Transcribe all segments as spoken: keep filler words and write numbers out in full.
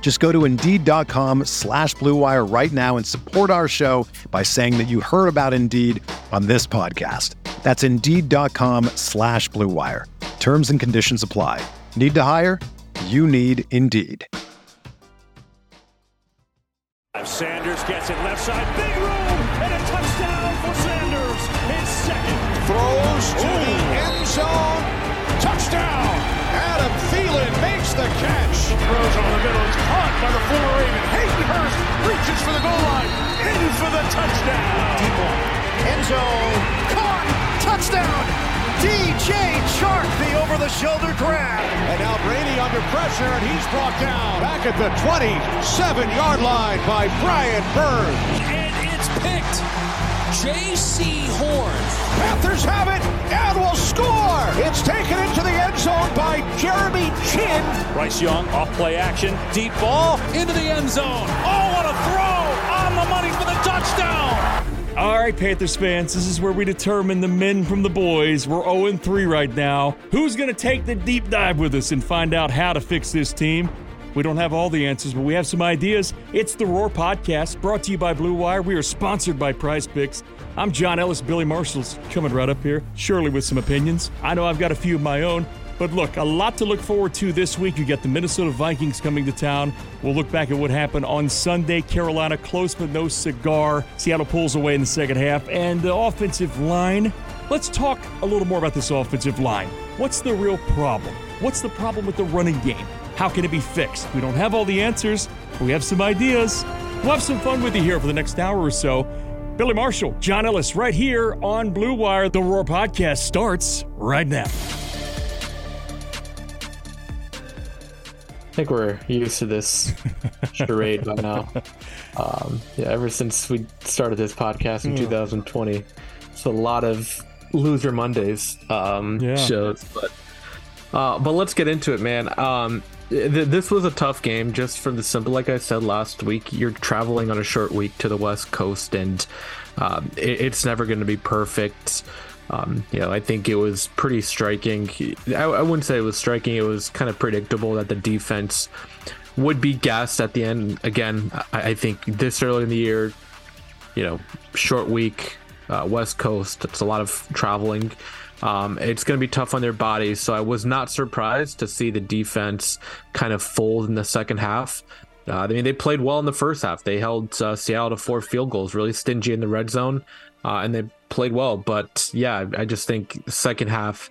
Just go to Indeed.com slash Blue Wire right now and support our show by saying that you heard about Indeed on this podcast. That's Indeed.com slash Blue Wire. Terms and conditions apply. Need to hire? You need Indeed. Sanders gets it left side. Big room and a touchdown for Sanders. It's second. Throws to Ooh. the end zone. Touchdown. Adam Thielen makes the catch. Throws over the middle. It's caught by the former Raven. Hayden Hurst reaches for the goal line. In for the touchdown. Deep ball. End zone. Caught. Touchdown. D J Chark, the over-the-shoulder grab. And now Brady under pressure, and he's brought down. Back at the twenty-seven-yard line by Brian Burns. And it's picked. J C. Horn. Panthers have it and will score. It's taken into the end zone by Jeremy Chin. Bryce Young off play action. Deep ball into the end zone. Oh, what a throw. On the money for the touchdown. All right, Panthers fans, this is where we determine the men from the boys. We're oh and three right now. Who's going to take the deep dive with us and find out how to fix this team? We don't have all the answers, but we have some ideas. It's the Roar Podcast, brought to you by Blue Wire. We are sponsored by PrizePix. I'm John Ellis. Billy Marshall's coming right up here, surely with some opinions. I know I've got a few of my own, but look, a lot to look forward to this week. You got the Minnesota Vikings coming to town. We'll look back at what happened on Sunday. Carolina, close but no cigar. Seattle pulls away in the second half. And the offensive line, let's talk a little more about this offensive line. What's the real problem? What's the problem with the running game? How can it be fixed? We don't have all the answers, but we have some ideas. We'll have some fun with you here for the next hour or so. Billy Marshall, John Ellis, right here on Blue Wire. The Roar Podcast starts right now. I think we're used to this charade by now. Um, yeah, ever since we started this podcast in yeah. two thousand twenty, it's a lot of Loser Mondays um, yeah. shows. But uh, but let's get into it, man. Um, This was a tough game, just for the simple, like I said last week, you're traveling on a short week to the West Coast, and um, it, it's never going to be perfect. Um, you know, I think it was pretty striking. I, I wouldn't say it was striking. It was kind of predictable that the defense would be gassed at the end. Again, I, I think this early in the year, you know, short week, uh, West Coast, it's a lot of traveling. Um, it's going to be tough on their bodies, so I was not surprised to see the defense kind of fold in the second half. Uh, I mean, they played well in the first half. They held uh, Seattle to four field goals, really stingy in the red zone, uh, and they played well. But yeah, I just think second half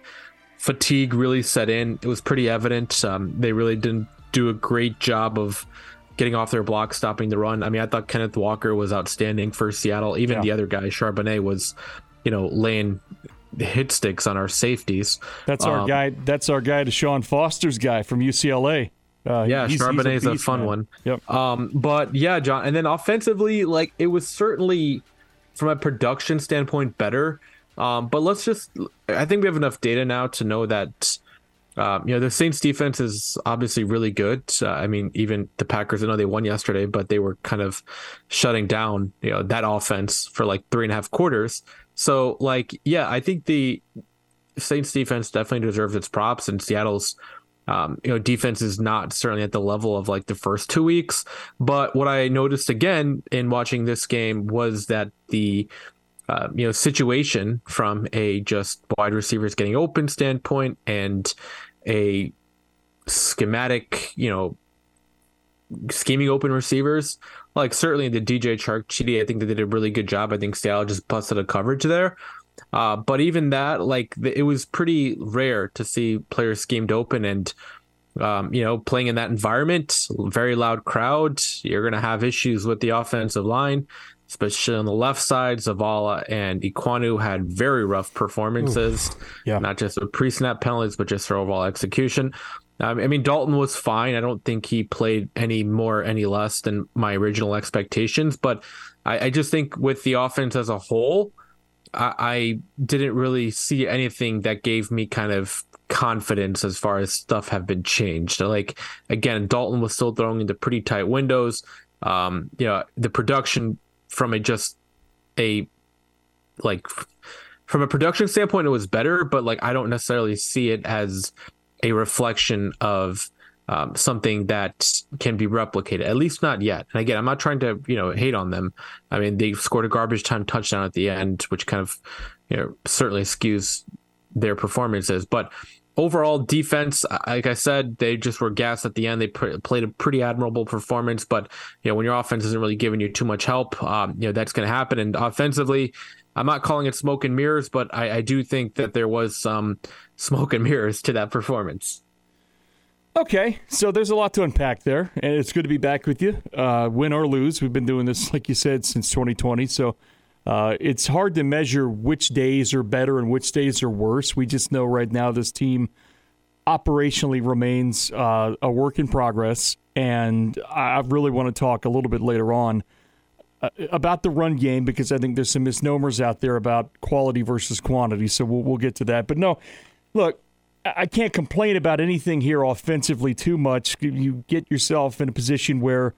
fatigue really set in. It was pretty evident. Um, they really didn't do a great job of getting off their block, stopping the run. I mean, I thought Kenneth Walker was outstanding for Seattle. Even yeah. the other guy, Charbonnet, was, you know, laying hit sticks on our safeties. That's our um, guy. That's our guy, Deshaun Foster's guy from U C L A. Uh, yeah, Charbonnet's a, a fun man. one. Yep. Um, but yeah, John. And then offensively, like it was certainly from a production standpoint better. Um, but let's just. I think we have enough data now to know that um, you know the Saints defense is obviously really good. Uh, I mean, even the Packers. I know they won yesterday, but they were kind of shutting down you know that offense for like three and a half quarters. So, like, yeah, I think the Saints defense definitely deserves its props, and Seattle's, um, you know, defense is not certainly at the level of, like, the first two weeks. But what I noticed, again, in watching this game was that the, uh, you know, situation from a just wide receivers getting open standpoint and a schematic, you know, scheming open receivers, like certainly the D J Chark, Chidi, I think they did a really good job. I think Seattle just busted a coverage there. Uh, but even that, like, it was pretty rare to see players schemed open, and um, you know, playing in that environment, very loud crowd, you're going to have issues with the offensive line, especially on the left side. Zavala and Ikwunu had very rough performances, Ooh, yeah. not just with pre-snap penalties, but just for overall execution. Um, I mean, Dalton was fine. I don't think he played any more, any less than my original expectations, but I, I just think with the offense as a whole, I, I didn't really see anything that gave me kind of confidence as far as stuff have been changed. Like, again, Dalton was still throwing into pretty tight windows. Um, you know, the production from a just a like from a production standpoint, it was better, but like I don't necessarily see it as a reflection of um, something that can be replicated, at least not yet. And again, I'm not trying to, you know, hate on them. I mean, they scored a garbage time touchdown at the end, which kind of, you know, certainly skews their performances. But overall defense, like I said, they just were gassed at the end. They pr- played a pretty admirable performance, but you know, when your offense isn't really giving you too much help, um, you know, that's going to happen. And offensively, I'm not calling it smoke and mirrors, but I, I do think that there was some smoke and mirrors to that performance. Okay, so there's a lot to unpack there, and it's good to be back with you. Uh, win or lose, we've been doing this, like you said, since twenty twenty, so uh, it's hard to measure which days are better and which days are worse. We just know right now this team operationally remains uh, a work in progress, and I really want to talk a little bit later on about the run game, because I think there's some misnomers out there about quality versus quantity, so we'll, we'll get to that. But no, look, I can't complain about anything here offensively too much. You get yourself in a position where,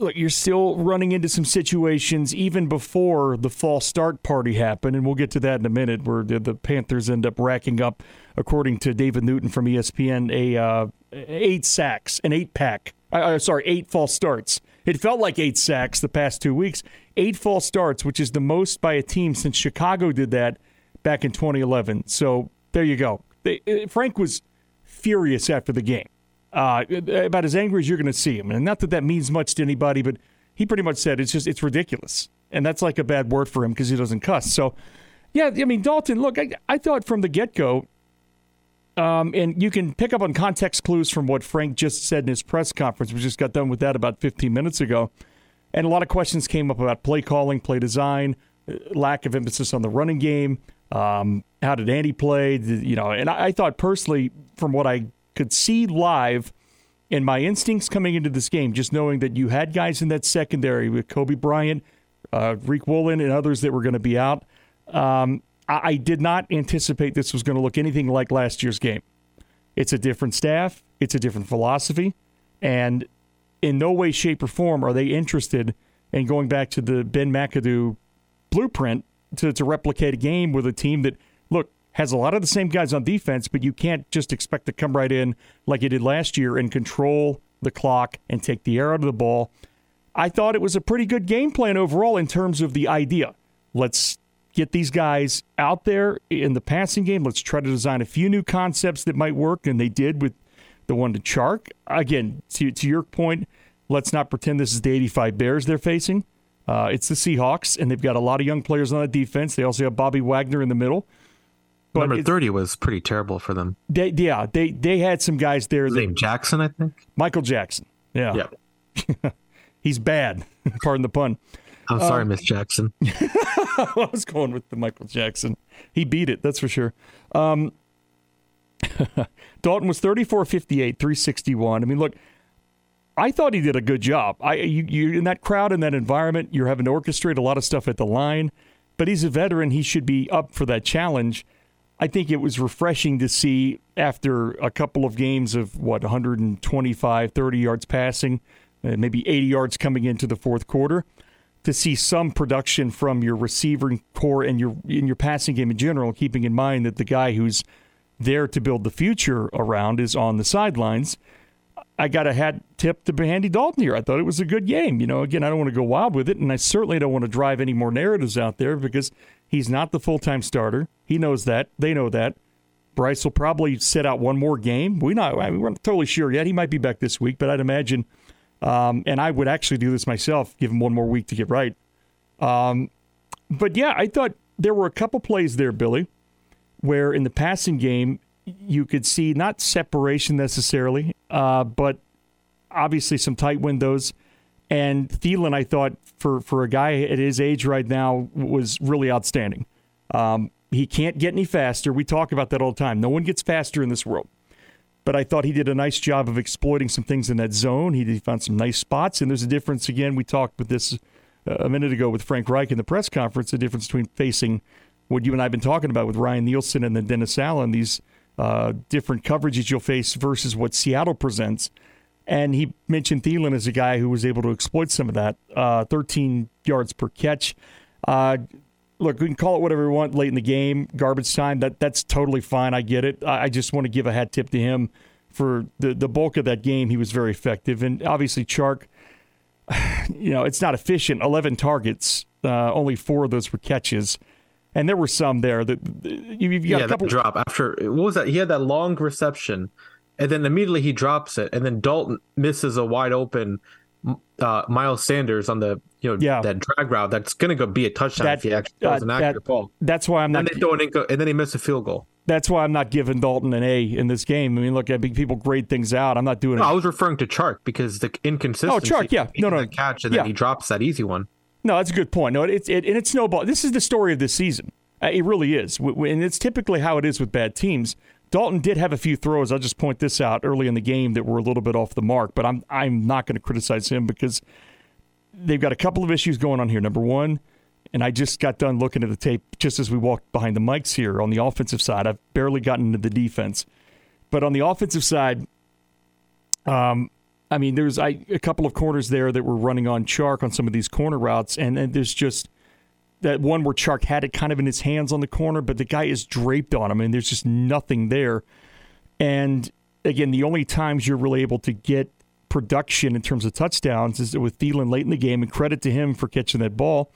look, you're still running into some situations even before the false start party happened, and we'll get to that in a minute, where the Panthers end up racking up, according to David Newton from E S P N, a uh, eight sacks, an eight-pack. Uh, sorry, eight false starts. It felt like eight sacks the past two weeks. Eight false starts, which is the most by a team since Chicago did that back in twenty eleven. So there you go. They, Frank was furious after the game, uh, about as angry as you're going to see him. And not that that means much to anybody, but he pretty much said it's just it's ridiculous. And that's like a bad word for him because he doesn't cuss. So, yeah, I mean, Dalton, look, I, I thought from the get-go, Um, and you can pick up on context clues from what Frank just said in his press conference. We just got done with that about fifteen minutes ago. And a lot of questions came up about play calling, play design, lack of emphasis on the running game. Um, how did Andy play? Did, you know, and I, I thought personally, from what I could see live and my instincts coming into this game, just knowing that you had guys in that secondary with Kobe Bryant, uh, Reek Woolen, and others that were going to be out. Um, I did not anticipate this was going to look anything like last year's game. It's a different staff. It's a different philosophy. And in no way, shape, or form are they interested in going back to the Ben McAdoo blueprint to, to replicate a game with a team that, look, has a lot of the same guys on defense, but you can't just expect to come right in like you did last year and control the clock and take the air out of the ball. I thought it was a pretty good game plan overall in terms of the idea. Let's get these guys out there in the passing game. Let's try to design a few new concepts that might work, and they did with the one to Chark. Again, to, to your point, let's not pretend this is the eighty-five Bears they're facing. Uh, it's the Seahawks, and they've got a lot of young players on the defense. They also have Bobby Wagner in the middle. But number thirty was pretty terrible for them. They, yeah, they they had some guys there. His name Jackson, I think? Michael Jackson, yeah. yeah. He's bad, pardon the pun. I'm sorry, um, Miss Jackson. I was going with the Michael Jackson. He beat it, that's for sure. Um, Dalton was thirty-four fifty-eight, three sixty-one. I mean, look, I thought he did a good job. I you, you in that crowd, in that environment, you're having to orchestrate a lot of stuff at the line. But he's a veteran. He should be up for that challenge. I think it was refreshing to see after a couple of games of, what, one twenty-five, thirty yards passing, uh, maybe eighty yards coming into the fourth quarter, to see some production from your receiving core and your in your passing game in general, keeping in mind that the guy who's there to build the future around is on the sidelines. I got a hat tip to Andy Dalton here. I thought it was a good game. You know, again, I don't want to go wild with it, and I certainly don't want to drive any more narratives out there because he's not the full-time starter. He knows that. They know that. Bryce will probably sit out one more game. We're not, I mean, we're not totally sure yet. He might be back this week, but I'd imagine... Um, and I would actually do this myself, give him one more week to get right. Um, but yeah, I thought there were a couple plays there, Billy, where in the passing game you could see not separation necessarily, uh, but obviously some tight windows. And Thielen, I thought, for, for a guy at his age right now, was really outstanding. Um, he can't get any faster. We talk about that all the time. No one gets faster in this world. But I thought he did a nice job of exploiting some things in that zone. He found some nice spots. And there's a difference, again, we talked with this a minute ago with Frank Reich in the press conference, the difference between facing what you and I have been talking about with Ryan Nielsen and then Dennis Allen, these uh, different coverages you'll face versus what Seattle presents. And he mentioned Thielen as a guy who was able to exploit some of that, uh, thirteen yards per catch. Uh, look, we can call it whatever we want late in the game, garbage time. That That's totally fine. I get it. I just want to give a hat tip to him for the, the bulk of that game. He was very effective. And obviously Chark, you know, it's not efficient. eleven targets, uh, only four of those were catches. And there were some there. That you've got yeah, a couple that drop after, what was that? He had that long reception. And then immediately he drops it, and then Dalton misses a wide open uh, Miles Sanders on the you know yeah. that drag route that's going to go be a touchdown that, if he actually does uh, an accurate that, ball. That's why I'm not. And they throw an inco- and then he missed a field goal. That's why I'm not giving Dalton an A in this game. I mean, look, I think people grade things out. I'm not doing. No, it. I was referring to Chark because the inconsistency. Oh, Chark, yeah, no, no, the catch, and yeah. then he drops that easy one. No, that's a good point. No, it's it, it and it's snowball. This is the story of this season. Uh, it really is, and it's typically how it is with bad teams. Dalton did have a few throws. I'll just point this out early in the game that were a little bit off the mark, but I'm I'm not going to criticize him because they've got a couple of issues going on here. Number one, and I just got done looking at the tape just as we walked behind the mics here on the offensive side. I've barely gotten into the defense, but on the offensive side, um, I mean, there's I, a couple of corners there that were running on Chark on some of these corner routes, and, and there's just that one where Chark had it kind of in his hands on the corner, but the guy is draped on him, and there's just nothing there. And, again, the only times you're really able to get production in terms of touchdowns is with Thielen late in the game, and credit to him for catching that ball.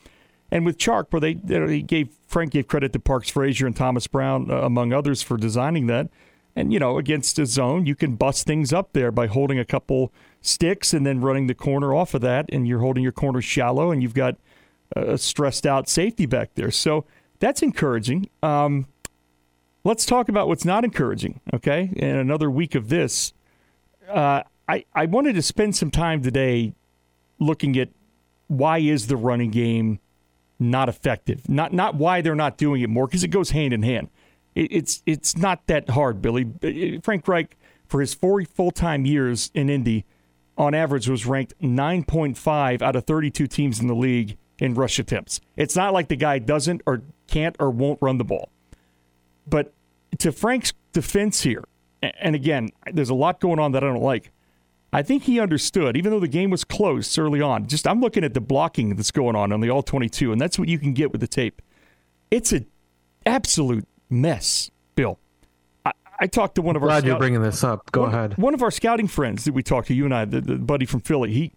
And with Chark, where they, they gave Frank gave credit to Parks Frazier and Thomas Brown, uh, among others, for designing that. And, you know, against a zone, you can bust things up there by holding a couple sticks and then running the corner off of that, and you're holding your corner shallow, and you've got a stressed out safety back there. So that's encouraging. Um, let's talk about what's not encouraging, okay? In another week of this, uh, I, I wanted to spend some time today looking at why is the running game not effective? Not not why they're not doing it more, because it goes hand in hand. It, it's, it's not that hard, Billy. Frank Reich, for his four full-time years in Indy, on average was ranked nine point five out of thirty-two teams in the league in rush attempts. It's not like the guy doesn't or can't or won't run the ball. But to Frank's defense here, and again, there's a lot going on that I don't like, I think he understood, even though the game was close early on, just I'm looking at the blocking that's going on on the all twenty-two, and that's what you can get with the tape. It's an absolute mess, Bill. I, I talked to one of I'm our... glad scout, you're bringing this up. Go one, ahead. One of our scouting friends that we talked to, you and I, the, the buddy from Philly, he...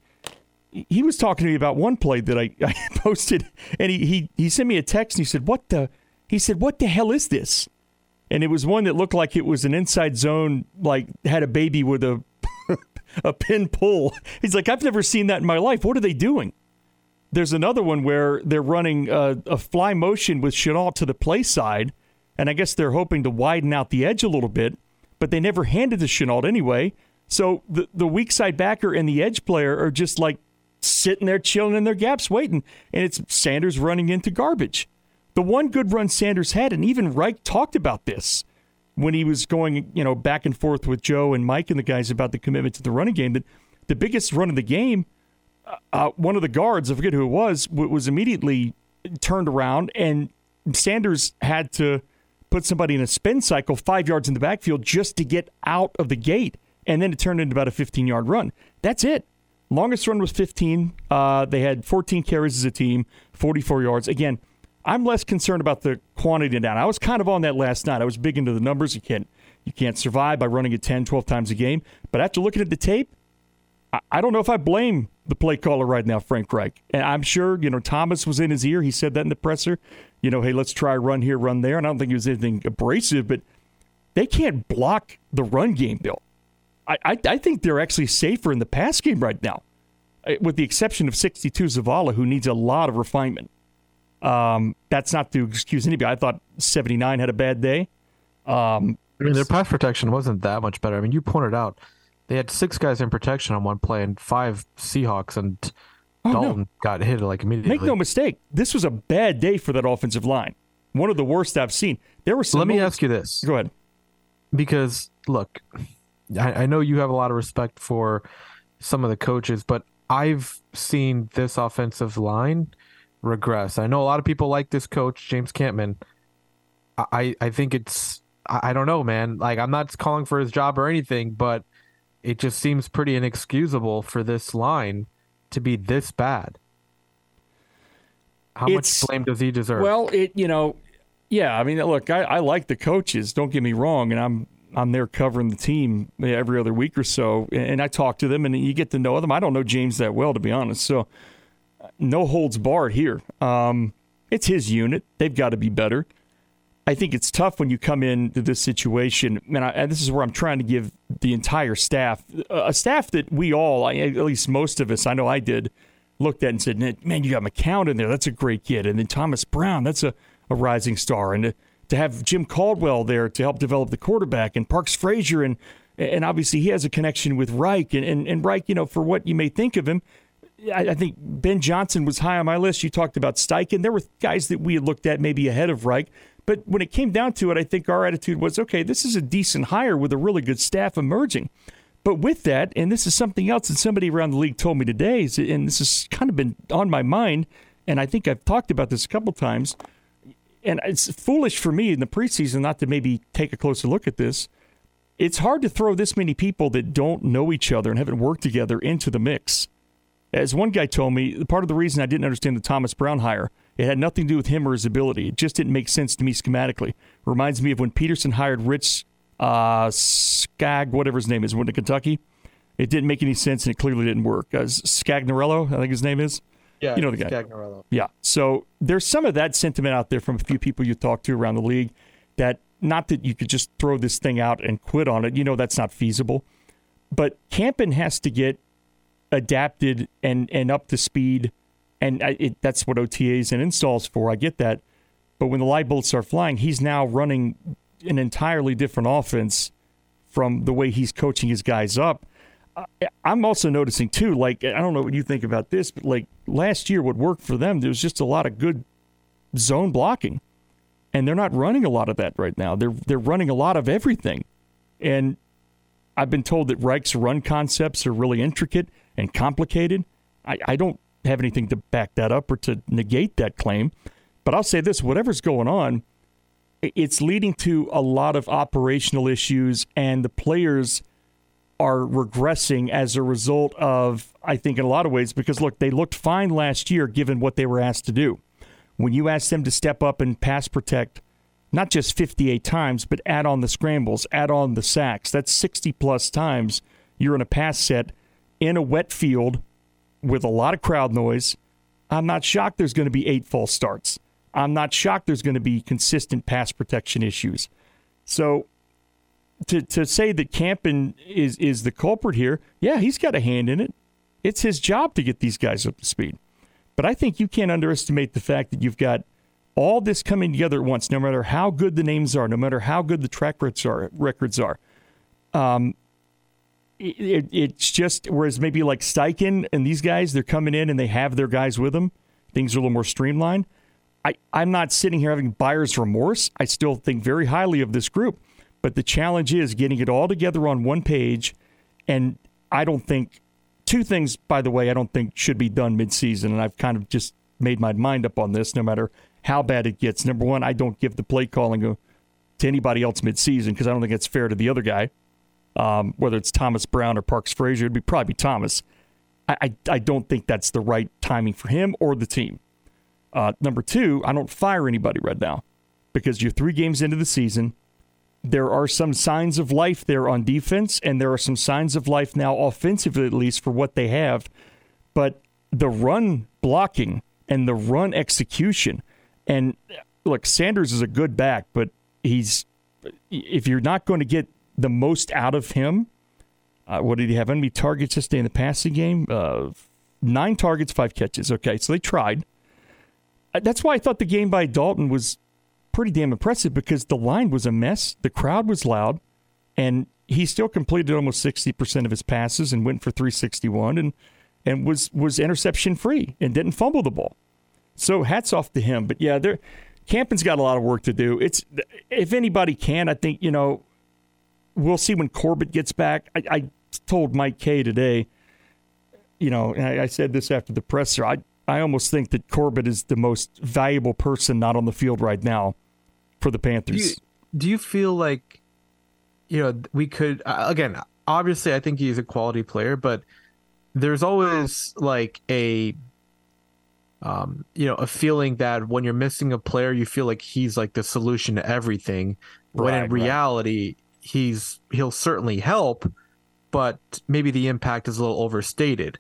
He was talking to me about one play that I, I posted, and he, he he sent me a text, and he said, what the he said, what the hell is this? And it was one that looked like it was an inside zone, like had a baby with a a pin pull. He's like, I've never seen that in my life. What are they doing? There's another one where they're running a, a fly motion with Chenault to the play side, and I guess they're hoping to widen out the edge a little bit, but they never handed to Chenault anyway. So the, the weak side backer and the edge player are just like sitting there chilling in their gaps waiting, and it's Sanders running into garbage. The one good run Sanders had, and even Reich talked about this when he was going, you know, back and forth with Joe and Mike and the guys about the commitment to the running game, that the biggest run of the game, uh, one of the guards, I forget who it was, was immediately turned around, and Sanders had to put somebody in a spin cycle five yards in the backfield just to get out of the gate, and then it turned into about a fifteen-yard run. That's it. Longest run was fifteen. Uh, they had fourteen carries as a team, forty-four yards. Again, I'm less concerned about the quantity down. I was kind of on that last night. I was big into the numbers. You can't you can't survive by running it ten, twelve times a game. But after looking at the tape, I, I don't know if I blame the play caller right now, Frank Reich. And I'm sure, you know, Thomas was in his ear. He said that in the presser. You know, hey, let's try run here, run there. And I don't think it was anything abrasive, but they can't block the run game, Bill. I, I think they're actually safer in the pass game right now, with the exception of sixty-two Zavala, who needs a lot of refinement. Um, that's not to excuse anybody. I thought seventy-nine had a bad day. Um, I mean, their pass protection wasn't that much better. I mean, you pointed out they had six guys in protection on one play and five Seahawks, and oh, Dalton no. got hit like immediately. Make no mistake, this was a bad day for that offensive line. One of the worst I've seen. There were some Let me moments. ask you this. Go ahead. Because, look, I, I know you have a lot of respect for some of the coaches, but I've seen this offensive line regress. I know a lot of people like this coach, James Kampmann. I, I think it's, I don't know, man. Like, I'm not calling for his job or anything, but it just seems pretty inexcusable for this line to be this bad. How it's, much blame does he deserve? Well, it, you know, yeah, I mean, look, I, I like the coaches, don't get me wrong, and I'm I'm there covering the team every other week or so, and I talk to them, and you get to know them. I don't know James that well, to be honest, so no holds barred here. Um, it's his unit. They've got to be better. I think it's tough when you come into this situation, and, I, and this is where I'm trying to give the entire staff, a staff that we all, at least most of us, I know I did, looked at and said, man, you got McCown in there. That's a great kid. And then Thomas Brown, that's a, a rising star. And to, to have Jim Caldwell there to help develop the quarterback, and Parks Frazier, and and obviously he has a connection with Reich. And, and, and Reich, you know, for what you may think of him, I, I think Ben Johnson was high on my list. You talked about Steichen. There were guys that we had looked at maybe ahead of Reich. But when it came down to it, I think our attitude was, okay, this is a decent hire with a really good staff emerging. But with that, and this is something else that somebody around the league told me today, and this has kind of been on my mind, and I think I've talked about this a couple times, and it's foolish for me in the preseason not to maybe take a closer look at this. It's hard to throw this many people that don't know each other and haven't worked together into the mix. As one guy told me, part of the reason I didn't understand the Thomas Brown hire, it had nothing to do with him or his ability. It just didn't make sense to me schematically. Reminds me of when Peterson hired Rich Uh, Skag, whatever his name is, went to Kentucky. It didn't make any sense, and it clearly didn't work. Uh, Skagnerello, I think his name is. Yeah, you know the guy. Skagnerello. Yeah. So there's some of that sentiment out there from a few people you talk to around the league that not that you could just throw this thing out and quit on it. You know that's not feasible. But Kampmann has to get adapted and and up to speed, and I, it, that's what O T As and installs for. I get that. But when the light bulbs are flying, he's now running an entirely different offense from the way he's coaching his guys up. I'm also noticing, too, like, I don't know what you think about this, but, like, last year what worked for them, there was just a lot of good zone blocking. And they're not running a lot of that right now. They're they're running a lot of everything. And I've been told that Reich's run concepts are really intricate and complicated. I, I don't have anything to back that up or to negate that claim. But I'll say this, whatever's going on, it's leading to a lot of operational issues, and the players are regressing as a result of, I think, in a lot of ways, because, look, they looked fine last year given what they were asked to do. When you ask them to step up and pass protect, not just fifty-eight times, but add on the scrambles, add on the sacks, that's sixty-plus times you're in a pass set in a wet field with a lot of crowd noise. I'm not shocked there's going to be eight false starts. I'm not shocked there's going to be consistent pass protection issues. So to to say that Kampmann is, is the culprit here, yeah, he's got a hand in it. It's his job to get these guys up to speed. But I think you can't underestimate the fact that you've got all this coming together at once, no matter how good the names are, no matter how good the track records are. Records are. Um, it, it's just, whereas maybe like Steichen and these guys, they're coming in and they have their guys with them. Things are a little more streamlined. I, I'm not sitting here having buyer's remorse. I still think very highly of this group. But the challenge is getting it all together on one page. And I don't think – two things, by the way, I don't think should be done midseason. And I've kind of just made my mind up on this no matter how bad it gets. Number one, I don't give the play calling to anybody else midseason because I don't think it's fair to the other guy, um, whether it's Thomas Brown or Parks Frazier. It would be probably Thomas. I, I, I don't think that's the right timing for him or the team. Uh, number two, I don't fire anybody right now because you're three games into the season. There are some signs of life there on defense, and there are some signs of life now offensively, at least, for what they have. But the run blocking and the run execution, and look, Sanders is a good back, but he's if you're not going to get the most out of him, uh, what did he have? How many targets this day in the passing game? Uh, nine targets, five catches. Okay, so they tried. that's why I thought the game by Dalton was pretty damn impressive, because the line was a mess, the crowd was loud, and he still completed almost sixty percent of his passes and went for three sixty-one and and was was interception free and didn't fumble the ball. So hats off to him. But yeah, there, Campen's got a lot of work to do. It's if anybody can, I think, you know, we'll see when Corbett gets back. I, I told Mike Kay today, you know, and I, I said this after the presser, I, I almost think that Corbett is the most valuable person not on the field right now for the Panthers. Do you, do you feel like, you know, we could, again, obviously I think he's a quality player, but there's always like a, um, you know, a feeling that when you're missing a player, you feel like he's like the solution to everything. When right, in reality, right. he's, he'll certainly help, but maybe the impact is a little overstated.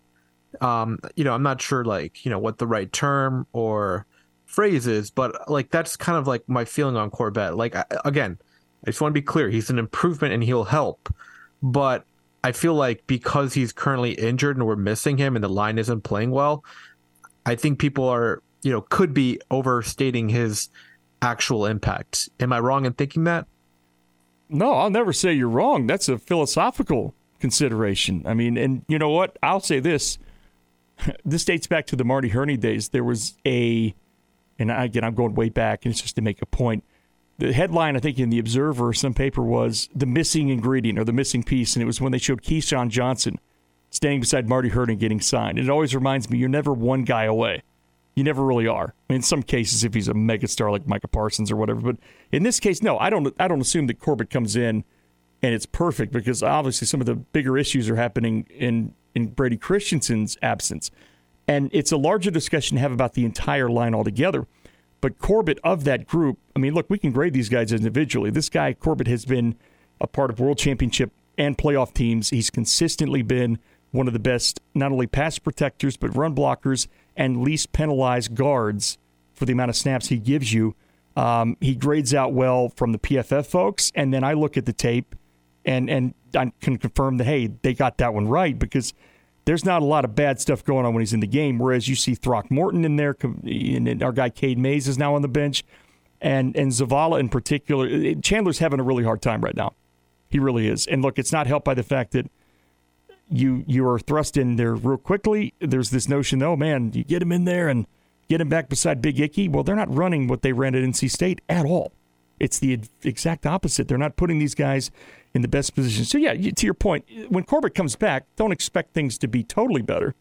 Um, you know, I'm not sure like, you know, what the right term or phrase is, but like, that's kind of like my feeling on Corbett. Like, I, again, I just want to be clear. He's an improvement and he'll help, but I feel like because he's currently injured and we're missing him and the line isn't playing well, I think people are, you know, could be overstating his actual impact. Am I wrong in thinking that? No, I'll never say you're wrong. That's a philosophical consideration. I mean, and you know what? I'll say this. This dates back to the Marty Herney days. There was a, and again, I'm going way back, and it's just to make a point. The headline, I think, in the Observer or some paper was the missing ingredient or the missing piece, and it was when they showed Keyshawn Johnson standing beside Marty Herney getting signed. It always reminds me, you're never one guy away. You never really are. I mean, in some cases, if he's a megastar like Micah Parsons or whatever, but in this case, no, I don't. I don't assume that Corbett comes in and it's perfect, because obviously some of the bigger issues are happening in, in Brady Christensen's absence, and it's a larger discussion to have about the entire line altogether. But Corbett, of that group, I mean, look, we can grade these guys individually. This guy, Corbett, has been a part of world championship and playoff teams. He's consistently been one of the best, not only pass protectors, but run blockers and least penalized guards for the amount of snaps he gives you. Um, he grades out well from the P F F folks. And then I look at the tape and, and I can confirm that, hey, they got that one right, because there's not a lot of bad stuff going on when he's in the game, whereas you see Throckmorton in there, and our guy Cade Mays is now on the bench, and and Zavala in particular. Chandler's having a really hard time right now. He really is. And look, it's not helped by the fact that you you are thrust in there real quickly. There's this notion, oh, man, you get him in there and get him back beside Big Icky. Well, they're not running what they ran at N C State at all. It's the exact opposite. They're not putting these guys in the best position. So, yeah, to your point, when Corbett comes back, don't expect things to be totally better.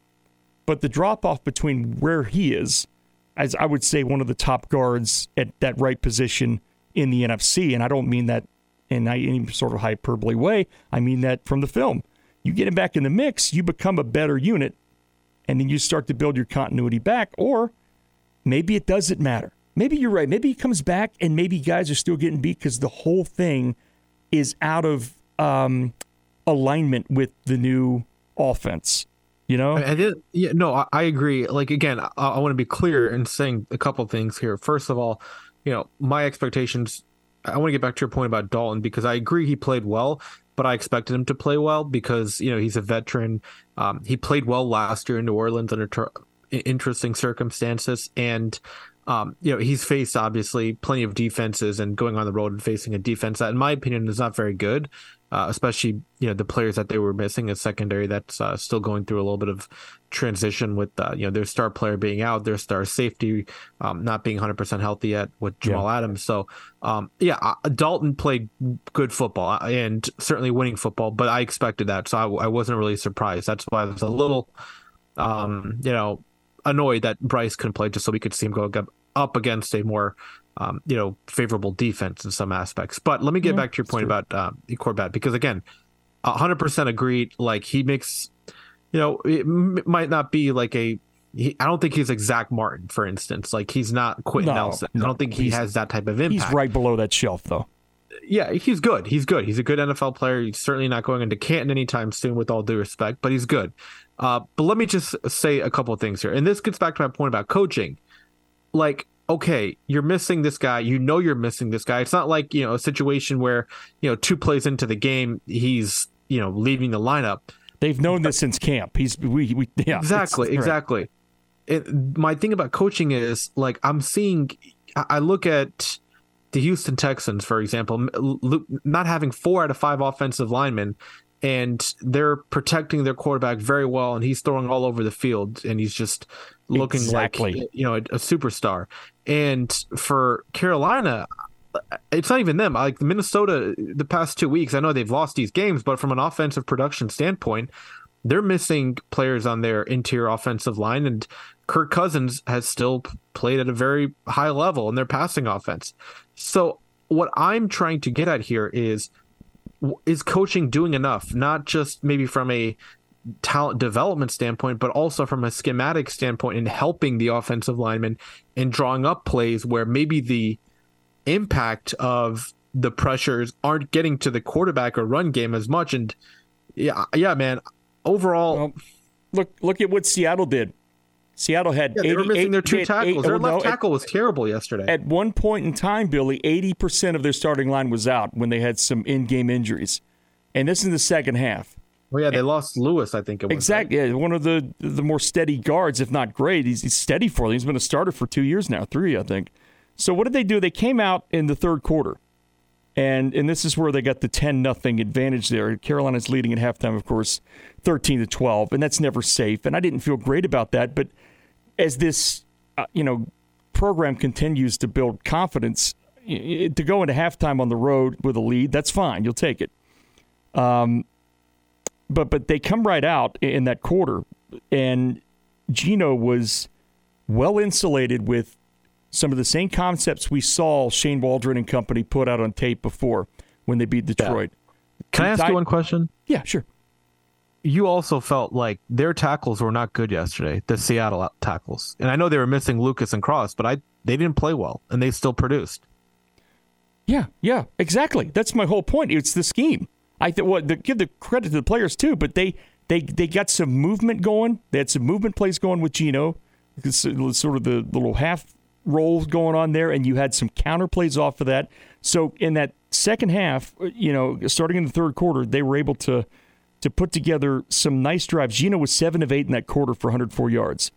But the drop-off between where he is, as I would say, one of the top guards at that right position in the N F C, and I don't mean that in any sort of hyperbole way, I mean that from the film. You get him back in the mix, you become a better unit, and then you start to build your continuity back, or maybe it doesn't matter. Maybe you're right. Maybe he comes back and maybe guys are still getting beat because the whole thing is out of um, alignment with the new offense, you know? I did, yeah, no, I, I agree. Like, again, I, I want to be clear in saying a couple of things here. First of all, you know, my expectations, I want to get back to your point about Dalton, because I agree he played well, but I expected him to play well because, you know, he's a veteran. Um, he played well last year in New Orleans under ter- interesting circumstances, and Um, you know, he's faced obviously plenty of defenses, and going on the road and facing a defense that, in my opinion, is not very good, uh, especially, you know, the players that they were missing, a secondary that's uh, still going through a little bit of transition with, uh, you know, their star player being out, their star safety um, not being one hundred percent healthy yet with Jamal yeah. Adams. So, um, yeah, uh, Dalton played good football and certainly winning football, but I expected that. So I, I wasn't really surprised. That's why I was a little, um, you know, annoyed that Bryce couldn't play, just so we could see him go up against a more, um, you know, favorable defense in some aspects. But let me get yeah, back to your point true. about uh, Corbett, because again, one hundred percent agreed. Like, he makes, you know, it might not be like a. He, I don't think he's like Zach Martin, for instance. Like, he's not Quentin no, Nelson. No, I don't think he has that type of impact. He's right below that shelf, though. Yeah, he's good. He's good. He's a good N F L player. He's certainly not going into Canton anytime soon, with all due respect, but he's good. Uh, but let me just say a couple of things here. And this gets back to my point about coaching. Like, okay, you're missing this guy. You know you're missing this guy. It's not like, you know, a situation where, you know, two plays into the game, he's, you know, leaving the lineup. They've known this since camp. He's we, we yeah, Exactly, exactly. Right. it, my thing about coaching is, like, I'm seeing, I look at the Houston Texans, for example, not having four out of five offensive linemen, and they're protecting their quarterback very well, and he's throwing all over the field, and he's just looking exactly. like, you know, a, a superstar. And for Carolina, it's not even them. Like Minnesota, the past two weeks, I know they've lost these games, but from an offensive production standpoint, they're missing players on their interior offensive line, and Kirk Cousins has still played at a very high level in their passing offense. So what I'm trying to get at here is, is coaching doing enough, not just maybe from a talent development standpoint, but also from a schematic standpoint in helping the offensive linemen and drawing up plays where maybe the impact of the pressures aren't getting to the quarterback or run game as much. And yeah, yeah, man, overall. Well, look, look at what Seattle did. Seattle had yeah, they were missing their two tackles. Their left tackle was terrible yesterday. At one point in time, Billy, eighty percent of their starting line was out when they had some in-game injuries. And this is the second half. Well, yeah, they and, lost Lewis, I think it was. Exactly. Right? Yeah, one of the, the more steady guards, if not great. He's, he's steady for them. He's been a starter for two years now, three, I think. So what did they do? They came out in the third quarter. And and this is where they got the ten nothing advantage there. Carolina's leading at halftime, of course, thirteen to twelve, and that's never safe. And I didn't feel great about that, but as this uh, you know, program continues to build confidence, it, to go into halftime on the road with a lead, that's fine. You'll take it. Um, but but they come right out in that quarter, and Geno was well insulated with some of the same concepts we saw Shane Waldron and company put out on tape before when they beat Detroit. Yeah. Can I ask I, you one question? Yeah, sure. You also felt like their tackles were not good yesterday, the Seattle tackles. And I know they were missing Lucas and Cross, but I they didn't play well, and they still produced. Yeah, yeah, exactly. That's my whole point. It's the scheme. I th- well, the, give the credit to the players, too, but they, they, they got some movement going. They had some movement plays going with Geno. It's sort of the, the little half rolls going on there, and you had some counterplays off of that. So in that second half, you know, starting in the third quarter, they were able to to put together some nice drives. Geno was seven of eight in that quarter for one hundred four yards.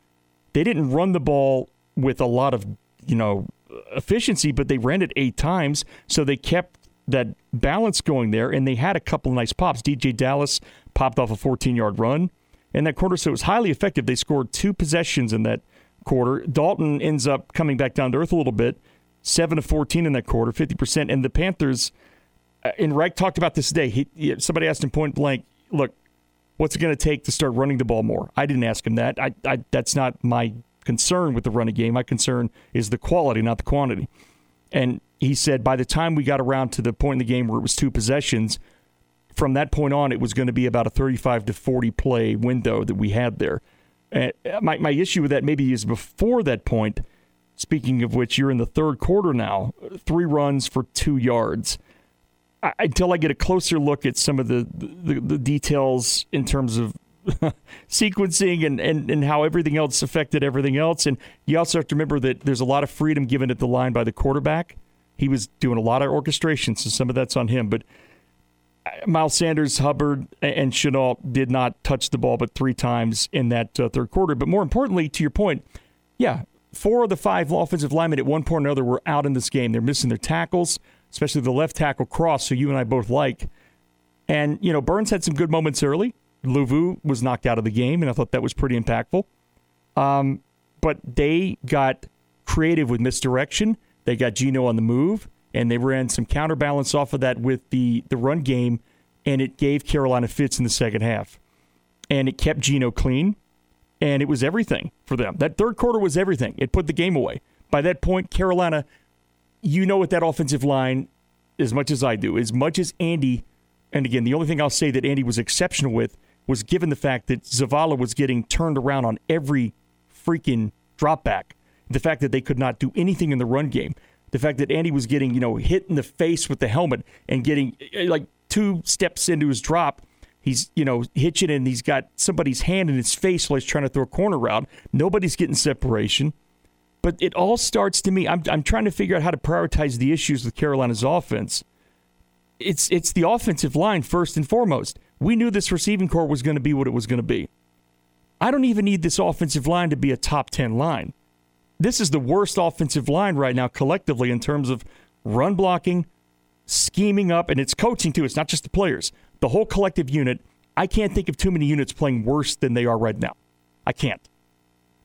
They didn't run the ball with a lot of, you know, efficiency, but they ran it eight times, so they kept that balance going there, and they had a couple of nice pops. D J Dallas popped off a fourteen-yard run in that quarter, so it was highly effective. They scored two possessions in that quarter. Dalton ends up coming back down to earth a little bit, seven of fourteen in that quarter, fifty percent. And the Panthers, and Reich talked about this today, he, somebody asked him point blank, look, what's it going to take to start running the ball more? I didn't ask him that. I, I, that's not my concern with the running game. My concern is the quality, not the quantity. And he said by the time we got around to the point in the game where it was two possessions, from that point on, it was going to be about a thirty-five to forty play window that we had there. Uh, my my issue with that maybe is before that point, speaking of which, you're in the third quarter now, three runs for two yards. I, until I get a closer look at some of the, the, the details in terms of sequencing and, and, and how everything else affected everything else. And you also have to remember that there's a lot of freedom given at the line by the quarterback. He was doing a lot of orchestration, so some of that's on him. But Miles Sanders, Hubbard, and Chenault did not touch the ball but three times in that uh, third quarter. But more importantly, to your point, yeah, four of the five offensive linemen at one point or another were out in this game. They're missing their tackles, especially the left tackle Cross, who you and I both like. And, you know, Burns had some good moments early. Louvu was knocked out of the game, and I thought that was pretty impactful. Um, but they got creative with misdirection. They got Geno on the move. And they ran some counterbalance off of that with the, the run game, and it gave Carolina fits in the second half. And it kept Geno clean, and it was everything for them. That third quarter was everything. It put the game away. By that point, Carolina, you know what that offensive line, as much as I do, as much as Andy, and again, the only thing I'll say that Andy was exceptional with was given the fact that Zavala was getting turned around on every freaking dropback, the fact that they could not do anything in the run game. The fact that Andy was getting, you know, hit in the face with the helmet and getting, like, two steps into his drop, he's, you know, hitching and he's got somebody's hand in his face while he's trying to throw a corner route. Nobody's getting separation. But it all starts to me. I'm I'm trying to figure out how to prioritize the issues with Carolina's offense. It's, it's the offensive line first and foremost. We knew this receiving corps was going to be what it was going to be. I don't even need this offensive line to be a top ten line. This is the worst offensive line right now collectively in terms of run blocking, scheming up, and it's coaching too. It's not just the players. The whole collective unit, I can't think of too many units playing worse than they are right now. I can't.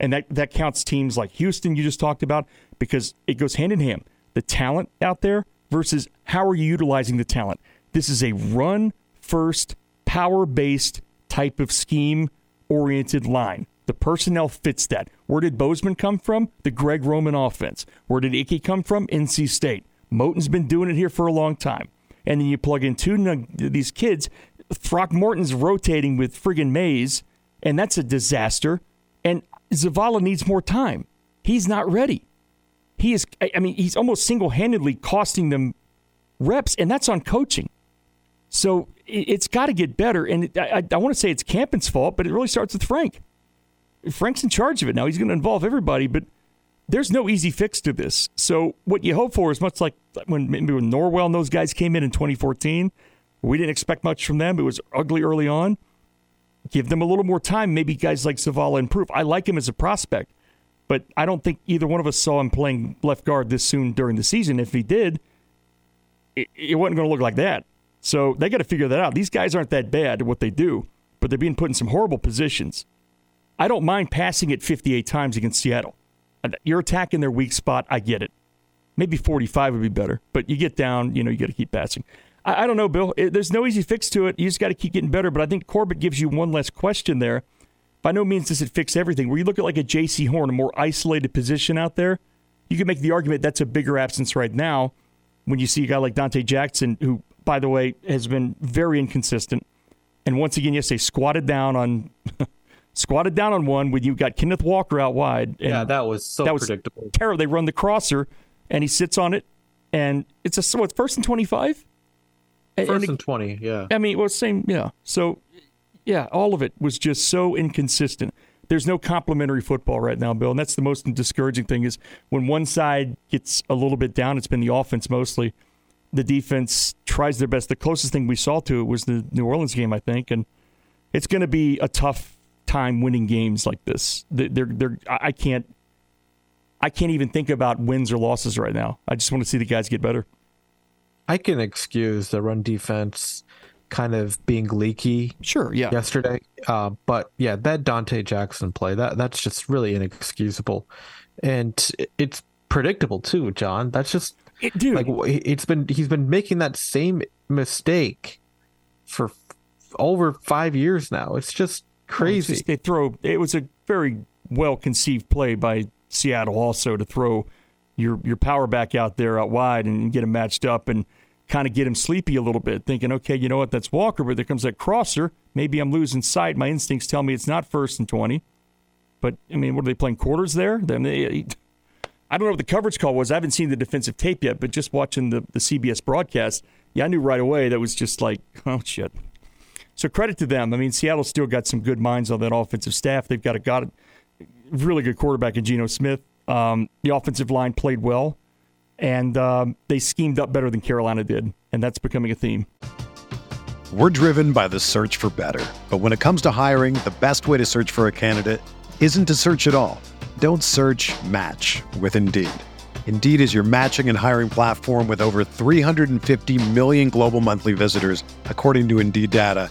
And that, that counts teams like Houston you just talked about because it goes hand in hand. The talent out there versus how are you utilizing the talent. This is a run-first, power-based type of scheme-oriented line. The personnel fits that. Where did Bozeman come from? The Greg Roman offense. Where did Icky come from? N C State. Moten's been doing it here for a long time. And then you plug in two these kids. Throckmorton's rotating with friggin' Mays, and that's a disaster. And Zavala needs more time. He's not ready. He is. I mean, he's almost single-handedly costing them reps, and that's on coaching. So it's got to get better. And I, I, I want to say it's Campin's fault, but it really starts with Frank. Frank's in charge of it now. He's going to involve everybody, but there's no easy fix to this. So what you hope for is much like when, maybe when Norwell and those guys came in in twenty fourteen. We didn't expect much from them. It was ugly early on. Give them a little more time. Maybe guys like Zavala improve. I like him as a prospect, but I don't think either one of us saw him playing left guard this soon during the season. If he did, it, it wasn't going to look like that. So they got to figure that out. These guys aren't that bad at what they do, but they're being put in some horrible positions. I don't mind passing it fifty-eight times against Seattle. You're attacking their weak spot. I get it. Maybe forty-five would be better, but you get down, you know, you got to keep passing. I, I don't know, Bill. It, there's no easy fix to it. You just got to keep getting better, but I think Corbett gives you one less question there. By no means does it fix everything. Where you look at like a J C. Horn, a more isolated position out there, you can make the argument that's a bigger absence right now when you see a guy like Dante Jackson, who, by the way, has been very inconsistent. And once again, yesterday, squatted down on... Squatted down on one when you got Kenneth Walker out wide. Yeah, that was so that was predictable. Terrible. They run the crosser, and he sits on it, and it's a so it's first and twenty-five. First and, and twenty, yeah. I mean, well, same, yeah. So, yeah, all of it was just so inconsistent. There's no complimentary football right now, Bill, and that's the most discouraging thing is when one side gets a little bit down. It's been the offense mostly. The defense tries their best. The closest thing we saw to it was the New Orleans game, I think, and it's going to be a tough time winning games like this. They're, they're, I can't I can't even think about wins or losses right now. I just want to see the guys get better. I can excuse the run defense kind of being leaky sure, yeah. yesterday. Uh, but yeah, that Dante Jackson play, that that's just really inexcusable. And it's predictable too, John. That's just it, dude. Like it's been he's been making that same mistake for over five years now. It's just crazy. Just, they throw. It was a very well-conceived play by Seattle also to throw your your power back out there out wide and get him matched up and kind of get him sleepy a little bit, thinking, okay, you know what, that's Walker, but there comes that crosser. Maybe I'm losing sight. My instincts tell me it's not first and twenty. But, I mean, what are they playing, quarters there? Then they, I don't know what the coverage call was. I haven't seen the defensive tape yet, but just watching the, the C B S broadcast, yeah, I knew right away that was just like, oh, shit. So credit to them. I mean, Seattle's still got some good minds on that offensive staff. They've got a, got a really good quarterback in Geno Smith. Um, the offensive line played well, and um, they schemed up better than Carolina did, and that's becoming a theme. We're driven by the search for better. But when it comes to hiring, the best way to search for a candidate isn't to search at all. Don't search, match with Indeed. Indeed is your matching and hiring platform with over three hundred fifty million global monthly visitors, according to Indeed data,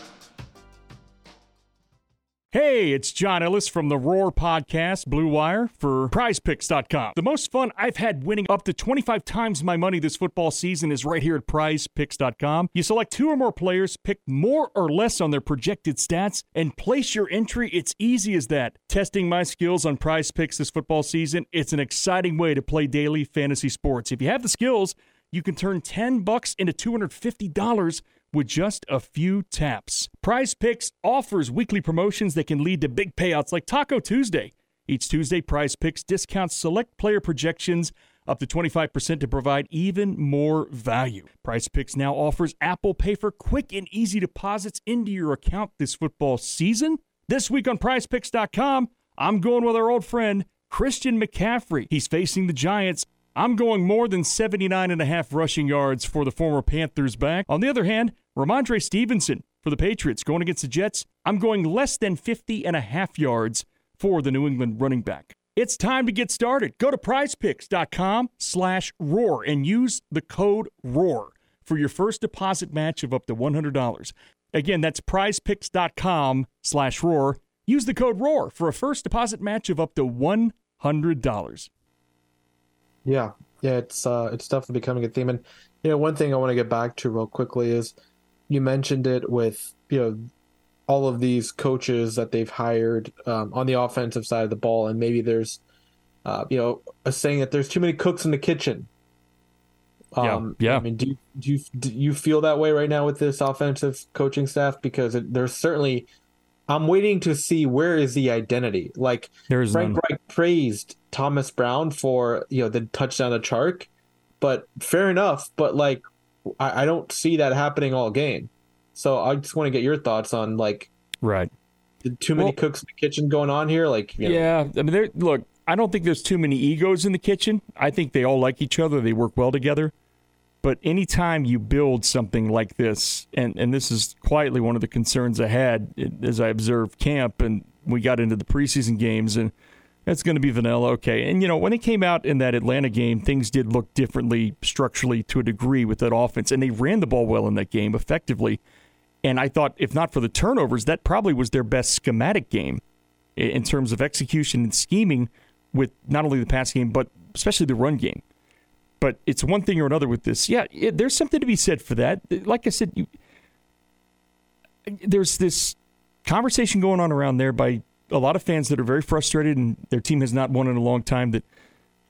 Hey, it's John Ellis from the Roar Podcast, Blue Wire, for Prize Picks dot com. The most fun I've had winning up to twenty-five times my money this football season is right here at Prize Picks dot com. You select two or more players, pick more or less on their projected stats, and place your entry. It's easy as that. Testing my skills on PrizePix this football season, it's an exciting way to play daily fantasy sports. If you have the skills, you can turn ten bucks into two hundred fifty dollars with just a few taps. PrizePix offers weekly promotions that can lead to big payouts like Taco Tuesday. Each Tuesday, PrizePix discounts select player projections up to twenty-five percent to provide even more value. PrizePix now offers Apple Pay for quick and easy deposits into your account this football season. This week on Prize Picks dot com, I'm going with our old friend Christian McCaffrey. He's facing the Giants. I'm going more than seventy-nine and a half rushing yards for the former Panthers back. On the other hand, Ramondre Stevenson for the Patriots going against the Jets. I'm going less than fifty and a half yards for the New England running back. It's time to get started. Go to prize picks dot com slash roar and use the code ROAR for your first deposit match of up to one hundred dollars. Again, that's prize picks dot com slash roar. Use the code ROAR for a first deposit match of up to one hundred dollars. Yeah, yeah, it's uh, it's definitely becoming a theme. And, you know, one thing I want to get back to real quickly is you mentioned it with, you know, all of these coaches that they've hired um, on the offensive side of the ball. And maybe there's, uh, you know, a saying that there's too many cooks in the kitchen. Um, yeah, yeah. I mean, do you, do, you, do you feel that way right now with this offensive coaching staff? Because it, there's certainly, I'm waiting to see where is the identity. Like there's Frank Reich praised Thomas Brown for, you know, the touchdown to Chark, but fair enough. But like, I, I don't see that happening all game. So I just want to get your thoughts on like, right. Too many well, cooks in the kitchen going on here. Like, you know. Yeah, I mean, there, look, I don't think there's too many egos in the kitchen. I think they all like each other. They work well together. But anytime you build something like this, and, and this is quietly one of the concerns I had as I observed camp and we got into the preseason games, and that's going to be vanilla. Okay. And, you know, when they came out in that Atlanta game, things did look differently structurally to a degree with that offense, and they ran the ball well in that game effectively. And I thought, if not for the turnovers, that probably was their best schematic game in terms of execution and scheming with not only the pass game, but especially the run game. But it's one thing or another with this. Yeah, it, there's something to be said for that. Like I said, you, there's this conversation going on around there by a lot of fans that are very frustrated and their team has not won in a long time that,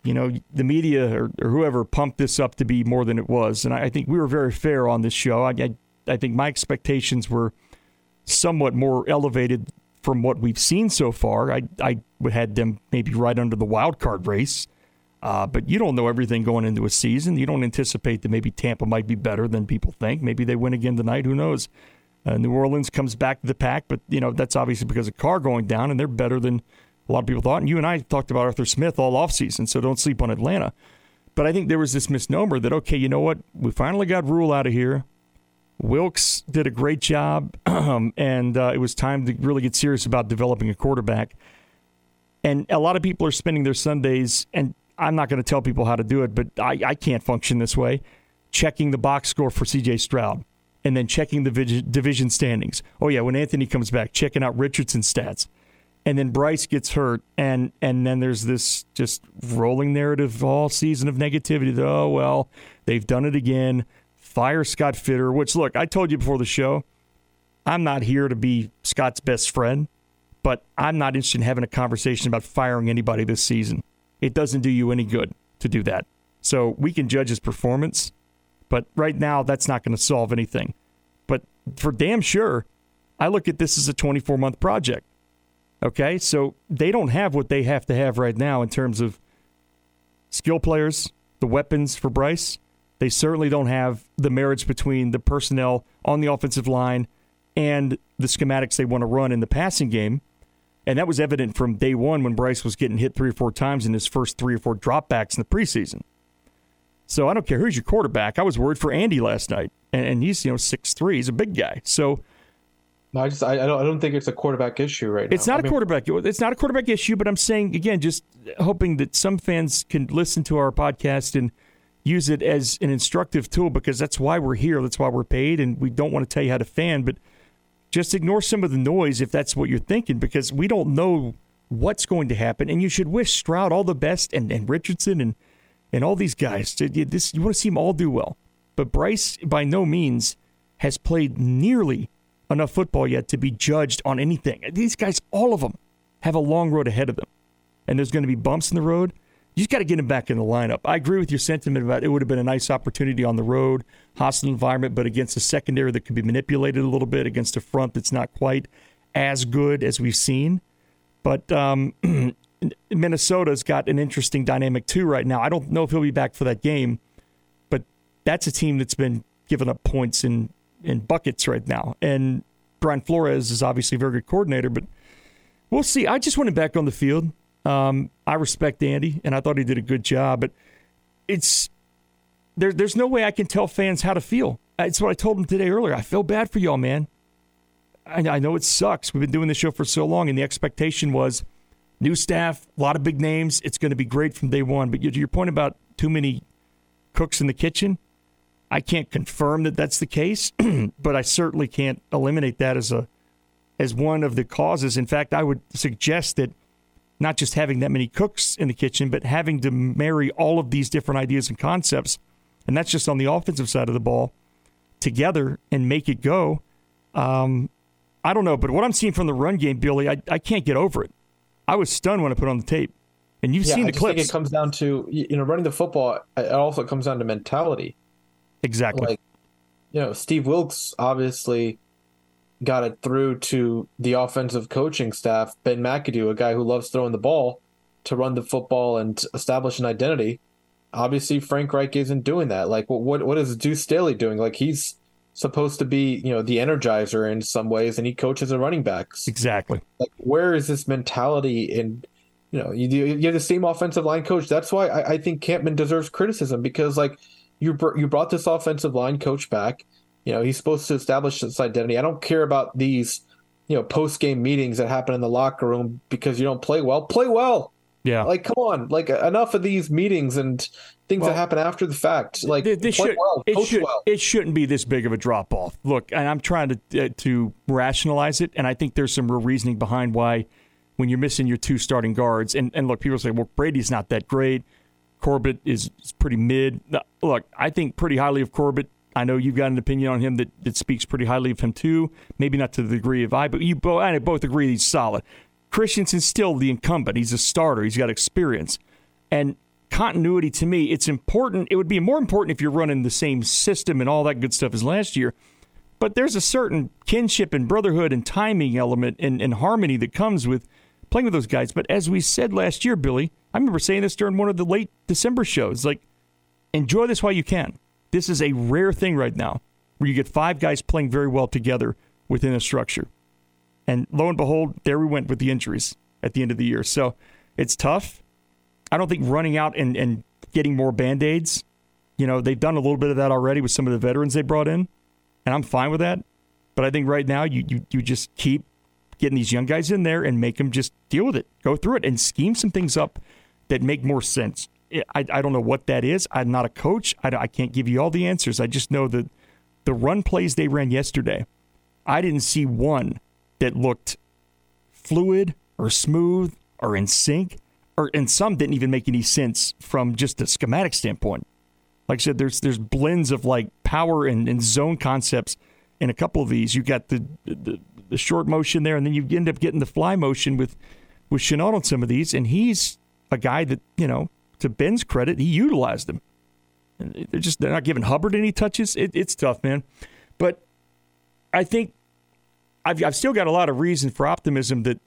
you know, the media or, or whoever pumped this up to be more than it was. And I, I think we were very fair on this show. I, I, I think my expectations were somewhat more elevated from what we've seen so far. I, I had them maybe right under the wild card race. Uh, but you don't know everything going into a season. You don't anticipate that maybe Tampa might be better than people think. Maybe they win again tonight. Who knows? Uh, New Orleans comes back to the pack, but you know that's obviously because of Carr going down, and they're better than a lot of people thought. And you and I talked about Arthur Smith all offseason, so don't sleep on Atlanta. But I think there was this misnomer that, okay, you know what? We finally got Rule out of here. Wilkes did a great job, and uh, it was time to really get serious about developing a quarterback. And a lot of people are spending their Sundays and I'm not going to tell people how to do it, but I, I can't function this way. Checking the box score for C J. Stroud and then checking the vid- division standings. Oh, yeah, when Anthony comes back, checking out Richardson's stats. And then Bryce gets hurt, and, and then there's this just rolling narrative all season of negativity. That, oh, well, they've done it again. Fire Scott Fitter, which, look, I told you before the show, I'm not here to be Scott's best friend, but I'm not interested in having a conversation about firing anybody this season. It doesn't do you any good to do that. So we can judge his performance, but right now that's not going to solve anything. But for damn sure, I look at this as a twenty-four month project. Okay, so they don't have what they have to have right now in terms of skill players, the weapons for Bryce. They certainly don't have the marriage between the personnel on the offensive line and the schematics they want to run in the passing game. And that was evident from day one when Bryce was getting hit three or four times in his first three or four dropbacks in the preseason. So I don't care who's your quarterback. I was worried for Andy last night, and, and he's you know six three. He's a big guy. So no, I just I, I don't I don't think it's a quarterback issue right now. It's not I a mean, quarterback. It's not a quarterback issue. But I'm saying again, just hoping that some fans can listen to our podcast and use it as an instructive tool because that's why we're here. That's why we're paid, and we don't want to tell you how to fan, but just ignore some of the noise if that's what you're thinking, because we don't know what's going to happen. And you should wish Stroud all the best, and, and Richardson and, and all these guys. This, you want to see them all do well. But Bryce, by no means, has played nearly enough football yet to be judged on anything. These guys, all of them, have a long road ahead of them. And there's going to be bumps in the road. You just got to get him back in the lineup. I agree with your sentiment about it would have been a nice opportunity on the road, hostile environment, but against a secondary that could be manipulated a little bit, against a front that's not quite as good as we've seen. But um, Minnesota's got an interesting dynamic too right now. I don't know if he'll be back for that game, but that's a team that's been giving up points in, in buckets right now. And Brian Flores is obviously a very good coordinator, but we'll see. I just want him back on the field. Um, I respect Andy, and I thought he did a good job, but it's there. There's no way I can tell fans how to feel. It's what I told them today earlier. I feel bad for y'all, man. I, I know it sucks. We've been doing this show for so long, and the expectation was new staff, a lot of big names. It's going to be great from day one. But to your point about too many cooks in the kitchen, I can't confirm that that's the case, but I certainly can't eliminate that as a as one of the causes. In fact, I would suggest that not just having that many cooks in the kitchen, but having to marry all of these different ideas and concepts, and that's just on the offensive side of the ball, together and make it go. Um, I don't know, but what I'm seeing from the run game, Billy, I, I can't get over it. I was stunned when I put on the tape, and you've yeah, seen the I clips. I think it comes down to, you know, running the football, it also comes down to mentality. Exactly. Like, you know, Steve Wilks obviously got it through to the offensive coaching staff, Ben McAdoo, a guy who loves throwing the ball, to run the football and establish an identity. Obviously, Frank Reich isn't doing that. Like, what what, what is Deuce Staley doing? Like, he's supposed to be, you know, the energizer in some ways, and he coaches the running backs. Exactly. Like, where is this mentality? And, you know, you, you have the same offensive line coach. That's why I, I think Kampman deserves criticism, because, like, you br- you brought this offensive line coach back. You know, he's supposed to establish this identity. I don't care about these, you know, post-game meetings that happen in the locker room because you don't play well. Play well. Yeah. Like, come on. Like, enough of these meetings and things well, that happen after the fact. Like, this play should, well. It, coach should, well. It shouldn't be this big of a drop-off. Look, and I'm trying to uh, to rationalize it, and I think there's some real reasoning behind why when you're missing your two starting guards, and, and look, people say, well, Brady's not that great. Corbett is, is pretty mid. Look, I think pretty highly of Corbett. I know you've got an opinion on him that, that speaks pretty highly of him, too. Maybe not to the degree of I, but you both, I both agree he's solid. Christensen's still the incumbent. He's a starter. He's got experience. And continuity, to me, it's important. It would be more important if you're running the same system and all that good stuff as last year. But there's a certain kinship and brotherhood and timing element and, and harmony that comes with playing with those guys. But as we said last year, Billy, I remember saying this during one of the late December shows, like, enjoy this while you can. This is a rare thing right now where you get five guys playing very well together within a structure. And lo and behold, there we went with the injuries at the end of the year. So it's tough. I don't think running out and, and getting more Band-Aids, you know, they've done a little bit of that already with some of the veterans they brought in, and I'm fine with that. But I think right now you you, you just keep getting these young guys in there and make them just deal with it, go through it, and scheme some things up that make more sense. I, I don't know what that is. I'm not a coach. I, I can't give you all the answers. I just know that the run plays they ran yesterday, I didn't see one that looked fluid or smooth or in sync, or and some didn't even make any sense from just a schematic standpoint. Like I said, there's there's blends of like power and, and zone concepts in a couple of these. You got the, the the short motion there, and then you end up getting the fly motion with with Chenault on some of these, and he's a guy that, you know, to Ben's credit, he utilized them. And they're just they're not giving Hubbard any touches. It, it's tough, man. But I think I've, I've still got a lot of reason for optimism that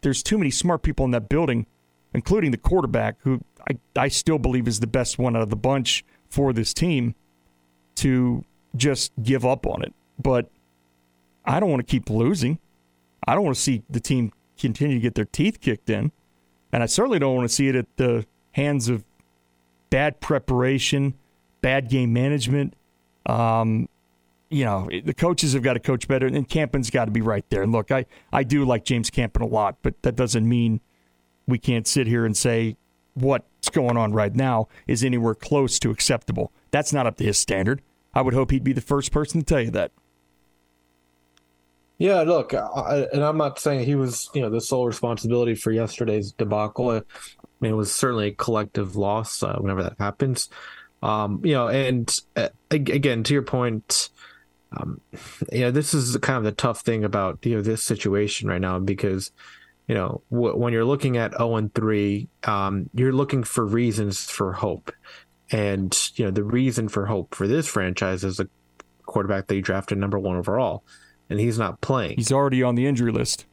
there's too many smart people in that building, including the quarterback, who I, I still believe is the best one out of the bunch for this team, to just give up on it. But I don't want to keep losing. I don't want to see the team continue to get their teeth kicked in. And I certainly don't want to see it at the hands of bad preparation, bad game management. Um, you know, the coaches have got to coach better, and Kampman's got to be right there. And look, I, I do like James Kampman a lot, but that doesn't mean we can't sit here and say what's going on right now is anywhere close to acceptable. That's not up to his standard. I would hope he'd be the first person to tell you that. Yeah, look, I, and I'm not saying he was, you know, the sole responsibility for yesterday's debacle. I mean, it was certainly a collective loss uh, whenever that happens. Um, you know, and uh, again, to your point, um, you know, this is kind of the tough thing about, you know, this situation right now, because, you know, w- when you're looking at oh and three, um, you're looking for reasons for hope. And, you know, the reason for hope for this franchise is a quarterback that you drafted number one overall, and he's not playing. He's already on the injury list.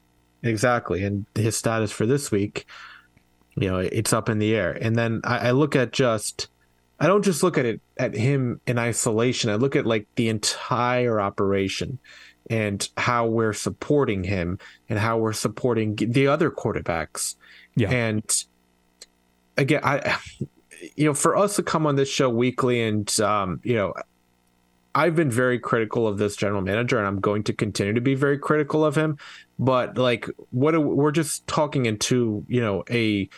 Exactly. And his status for this week, you know, it's up in the air. And then I, I look at just, I don't just look at it at him in isolation. I look at like the entire operation and how we're supporting him and how we're supporting the other quarterbacks. Yeah. And again, I, you know, for us to come on this show weekly and, um, you know, I've been very critical of this general manager, and I'm going to continue to be very critical of him. But like, what are, we're just talking into, you know, a,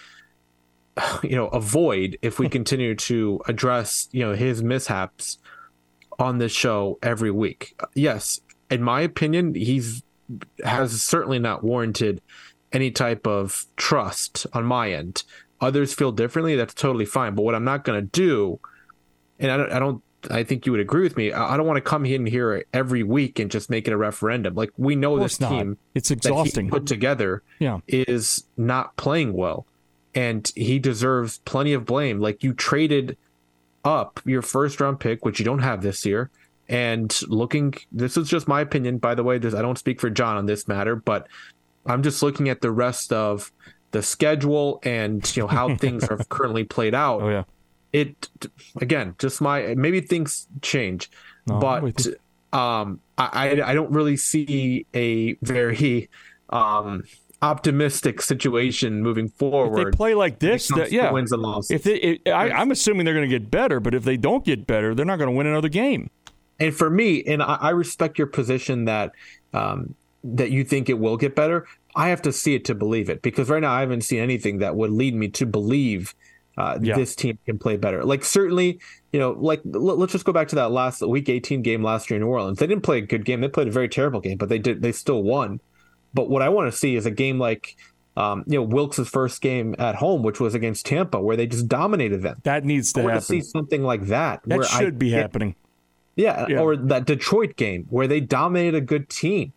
you know, a void if we continue to address, you know, his mishaps on this show every week. Yes, in my opinion, he's has certainly not warranted any type of trust on my end. Others feel differently. That's totally fine. But what I'm not going to do, and I don't, I don't, I think you would agree with me, I don't want to come in here every week and just make it a referendum. Like, we know this team, it's exhausting, that he put together yeah. is not playing well, and he deserves plenty of blame. Like, you traded up your first round pick, which you don't have this year, and looking, this is just my opinion, by the way, this, I don't speak for John on this matter, but I'm just looking at the rest of the schedule and, you know, how things are currently played out. Oh yeah. It, again, just my, maybe things change, no, but um, I I don't really see a very um, optimistic situation moving forward. If they play like this, that, yeah, wins and losses. If they, it, I, I'm assuming they're going to get better, but if they don't get better, they're not going to win another game. And for me, and I, I respect your position that um, that you think it will get better. I have to see it to believe it, because right now I haven't seen anything that would lead me to believe Uh, yeah. this team can play better. Like, certainly, you know, like l- let's just go back to that last week eighteen game last year in New Orleans. They didn't play a good game. They played a very terrible game, but they did. They still won. But what I want to see is a game like, um, you know, Wilkes' first game at home, which was against Tampa, where they just dominated them. That needs to I want happen. To see something like that. That where should I, be happening. Yeah, yeah, or that Detroit game where they dominated a good team.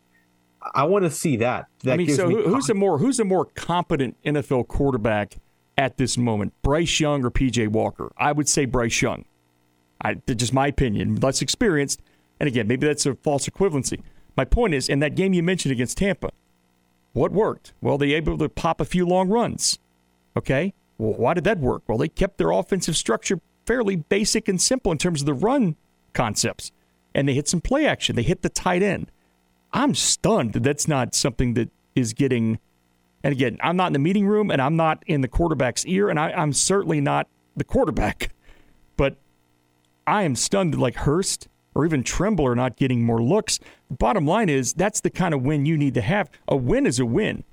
I want to see that. That I mean, gives so me who's confidence. a more who's a more competent N F L quarterback at this moment, Bryce Young or P J Walker? I would say Bryce Young. I, just my opinion, less experienced. And again, maybe that's a false equivalency. My point is, in that game you mentioned against Tampa, what worked? Well, they were able to pop a few long runs. Okay? Well, why did that work? Well, they kept their offensive structure fairly basic and simple in terms of the run concepts. And they hit some play action. They hit the tight end. I'm stunned that that's not something that is getting... And again, I'm not in the meeting room, and I'm not in the quarterback's ear, and I, I'm certainly not the quarterback. But I am stunned that like Hurst or even Trimble are not getting more looks. The bottom line is that's the kind of win you need to have. A win is a win.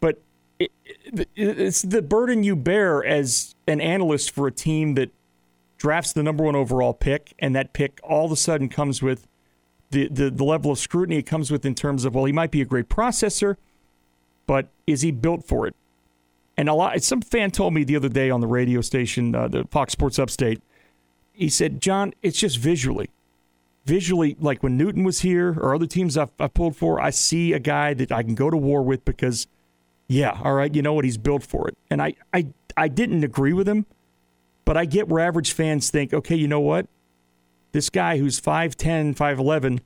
But it, it, it's the burden you bear as an analyst for a team that drafts the number one overall pick, and that pick all of a sudden comes with the, the, the level of scrutiny it comes with in terms of, well, he might be a great processor, but is he built for it? And a lot. Some fan told me the other day on the radio station, uh, the Fox Sports Upstate, he said, John, it's just visually. Visually, like when Newton was here or other teams I've, I've pulled for, I see a guy that I can go to war with because, yeah, all right, you know what, he's built for it. And I, I, I didn't agree with him, but I get where average fans think, okay, you know what? This guy who's five ten, five eleven,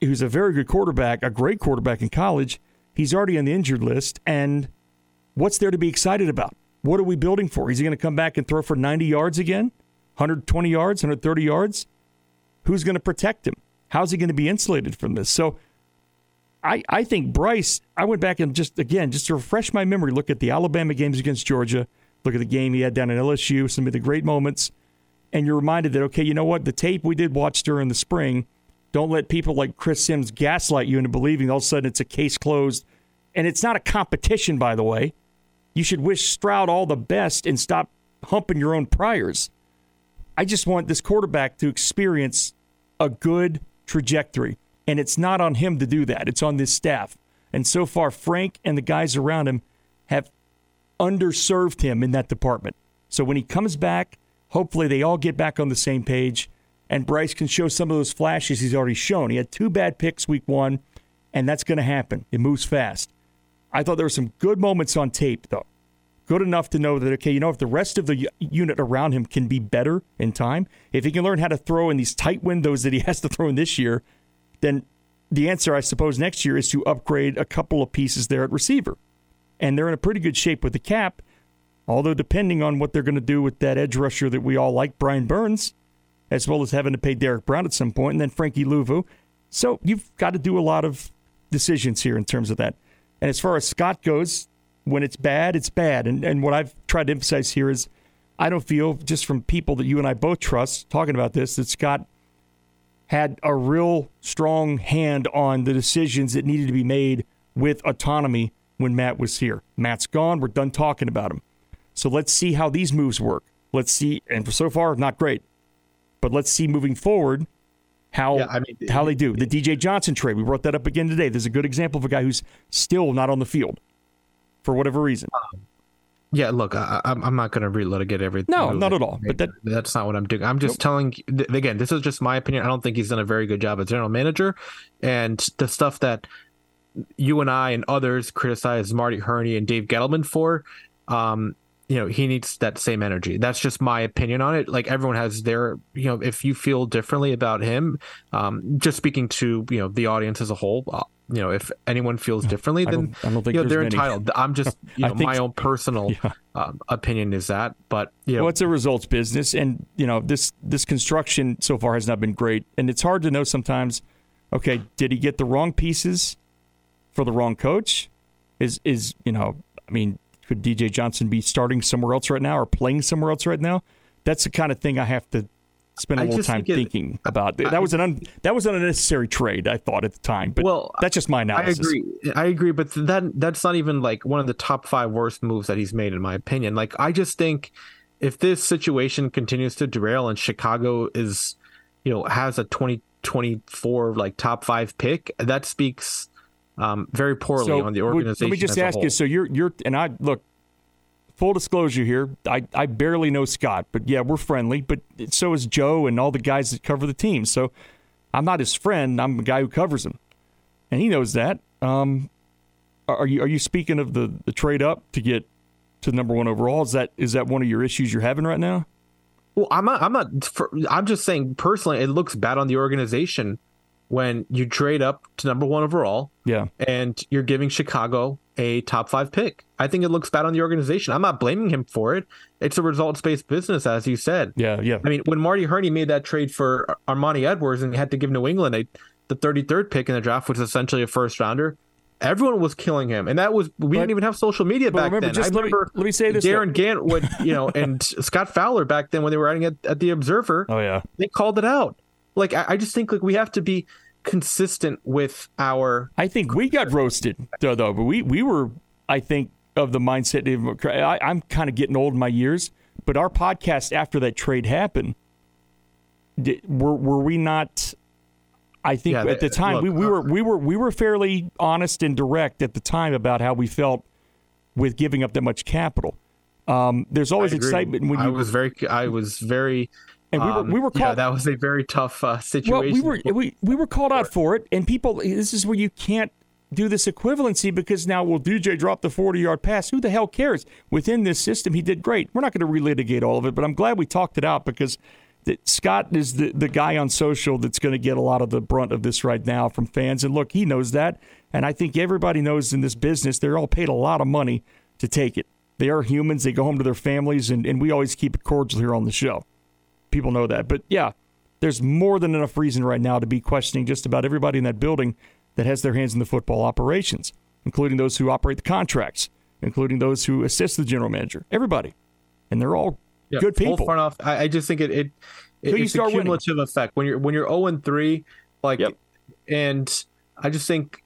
who's a very good quarterback, a great quarterback in college, he's already on the injured list, and what's there to be excited about? What are we building for? Is he going to come back and throw for ninety yards again? one hundred twenty yards? one hundred thirty yards? Who's going to protect him? How's he going to be insulated from this? So I I think Bryce, I went back and just, again, just to refresh my memory, look at the Alabama games against Georgia, look at the game he had down at L S U, some of the great moments, and you're reminded that, okay, you know what? The tape we did watch during the spring, don't let people like Chris Sims gaslight you into believing all of a sudden it's a case closed. And it's not a competition, by the way. You should wish Stroud all the best and stop humping your own priors. I just want this quarterback to experience a good trajectory. And it's not on him to do that. It's on this staff. And so far, Frank and the guys around him have underserved him in that department. So when he comes back, hopefully they all get back on the same page, and Bryce can show some of those flashes he's already shown. He had two bad picks week one, and that's going to happen. It moves fast. I thought there were some good moments on tape, though. Good enough to know that, okay, you know, if the rest of the unit around him can be better in time, if he can learn how to throw in these tight windows that he has to throw in this year, then the answer, I suppose, next year is to upgrade a couple of pieces there at receiver. And they're in a pretty good shape with the cap, although depending on what they're going to do with that edge rusher that we all like, Brian Burns, as well as having to pay Derek Brown at some point, and then Frankie Louvu. So you've got to do a lot of decisions here in terms of that. And as far as Scott goes, when it's bad, it's bad. And and what I've tried to emphasize here is I don't feel, just from people that you and I both trust talking about this, that Scott had a real strong hand on the decisions that needed to be made with autonomy when Matt was here. Matt's gone. We're done talking about him. So let's see how these moves work. Let's see. And so far, not great. But let's see moving forward how yeah, I mean, how they do. The D J Johnson trade, we brought that up again today. There's a good example of a guy who's still not on the field for whatever reason. Um, yeah, look, I, I'm not going to relitigate everything. No, not at all. But that, that's not what I'm doing. I'm just nope. telling, again, this is just my opinion. I don't think he's done a very good job as general manager. And the stuff that you and I and others criticize Marty Herney and Dave Gettleman for, um, you know, he needs that same energy. That's just my opinion on it. Like, everyone has their, you know, if you feel differently about him, um, just speaking to, you know, the audience as a whole, uh, you know, if anyone feels differently, then I don't, I don't think you know, they're many. entitled. I'm just, you know, my so. own personal yeah. um, opinion is that, but, you know, well, it's a results business. And, you know, this, this construction so far has not been great. And it's hard to know sometimes, okay, did he get the wrong pieces for the wrong coach? Is, is, you know, I mean, could D J Johnson be starting somewhere else right now or playing somewhere else right now? That's the kind of thing I have to spend a little time think it, thinking about. That I, was an un, that was an unnecessary trade, I thought, at the time. But well, that's just my analysis. I agree. I agree, but that that's not even like one of the top five worst moves that he's made, in my opinion. Like, I just think if this situation continues to derail and Chicago is, you know, has a twenty twenty-four like top five pick, that speaks Um, very poorly so on the organization. Let me just as ask you. So you're you're and I look. Full disclosure here. I, I barely know Scott, but yeah, we're friendly. But so is Joe and all the guys that cover the team. So I'm not his friend. I'm the guy who covers him, and he knows that. Um, are you are you speaking of the, the trade up to get to number one overall? Is that is that one of your issues you're having right now? Well, I'm not. I'm not. I'm just saying personally, it looks bad on the organization when you trade up to number one overall, yeah, and you're giving Chicago a top five pick. I think it looks bad on the organization. I'm not blaming him for it. It's a results-based business, as you said. Yeah, yeah. I mean, when Marty Herney made that trade for Armani Edwards and had to give New England a, the thirty-third pick in the draft, which is essentially a first-rounder, everyone was killing him, and that was we but, didn't even have social media back remember, then. Just I remember. Let me, let me say this: Darren Gant would, you know, and Scott Fowler back then when they were writing at, at the Observer. Oh yeah, they called it out. Like, I just think, like, we have to be consistent with our... I think we got roasted, though, though. But we, we were, I think, of the mindset... Of, I, I'm kind of getting old in my years, but our podcast after that trade happened, did, were, were we not... I think yeah, at the time, look, we, we, were, we, were, we were fairly honest and direct at the time about how we felt with giving up that much capital. Um, there's always excitement when you... I was very... I was very And we were, um, we were called, yeah, that was a very tough uh, situation. Well, we were we, we were called out for it, and people, this is where you can't do this equivalency because now, well, D J dropped the forty-yard pass. Who the hell cares? Within this system, he did great. We're not going to relitigate all of it, but I'm glad we talked it out because that Scott is the, the guy on social that's going to get a lot of the brunt of this right now from fans. And look, he knows that, and I think everybody knows in this business they're all paid a lot of money to take it. They are humans. They go home to their families, and, and we always keep it cordial here on the show. People know that. But, yeah, there's more than enough reason right now to be questioning just about everybody in that building that has their hands in the football operations, including those who operate the contracts, including those who assist the general manager, everybody. And they're all yeah, good people. Front off, I, I just think it, it, it it's a cumulative winning effect. When you're when you're oh and three, like, yep. and I just think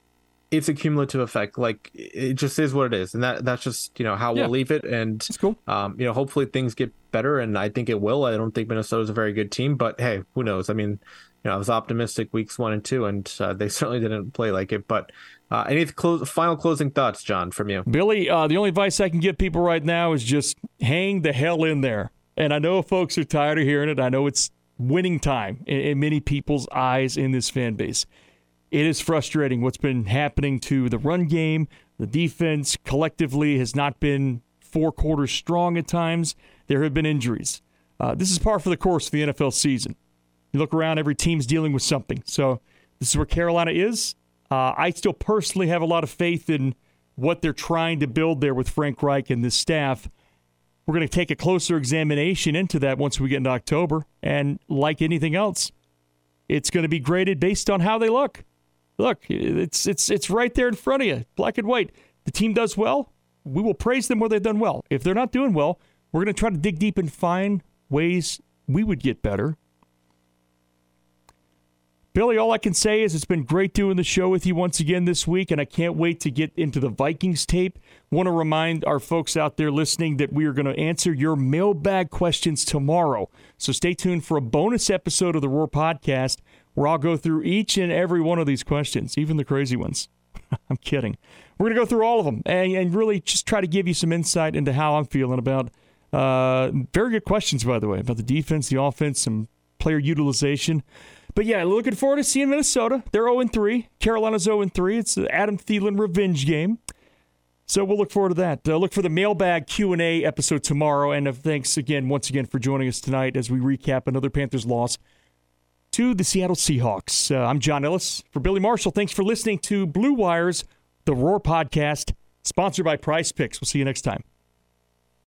it's a cumulative effect. Like, it just is what it is. And that that's just, you know, how yeah. we'll leave it. And it's cool. Um, you know, hopefully things get better. And I think it will. I don't think Minnesota's a very good team, but hey, who knows? I mean, you know, I was optimistic weeks one and two, and uh, they certainly didn't play like it. But uh, any close, final closing thoughts, John, from you? Billy, uh, the only advice I can give people right now is just hang the hell in there. And I know folks are tired of hearing it. I know it's winning time in, in many people's eyes in this fan base. It is frustrating what's been happening to the run game. The defense collectively has not been four quarters strong at times. There have been injuries. Uh, this is par for the course of the N F L season. You look around, every team's dealing with something. So this is where Carolina is. Uh, I still personally have a lot of faith in what they're trying to build there with Frank Reich and this staff. We're going to take a closer examination into that once we get into October. And like anything else, it's going to be graded based on how they look. Look, it's it's it's right there in front of you, black and white. The team does well, we will praise them where they've done well. If they're not doing well, we're going to try to dig deep and find ways we would get better. Billy, all I can say is it's been great doing the show with you once again this week, and I can't wait to get into the Vikings tape. Want to remind our folks out there listening that we are going to answer your mailbag questions tomorrow. So stay tuned for a bonus episode of the Roar Podcast, where I'll go through each and every one of these questions, even the crazy ones. I'm kidding. We're going to go through all of them and, and really just try to give you some insight into how I'm feeling about uh, very good questions, by the way, about the defense, the offense, some player utilization. But yeah, looking forward to seeing Minnesota. They're oh and three. Carolina's oh and three. It's the Adam Thielen revenge game. So we'll look forward to that. Uh, look for the mailbag Q and A episode tomorrow. And thanks again, once again, for joining us tonight as we recap another Panthers loss to the Seattle Seahawks. Uh, I'm John Ellis. For Billy Marshall, thanks for listening to Blue Wire's The Roar Podcast, sponsored by PrizePix. We'll see you next time.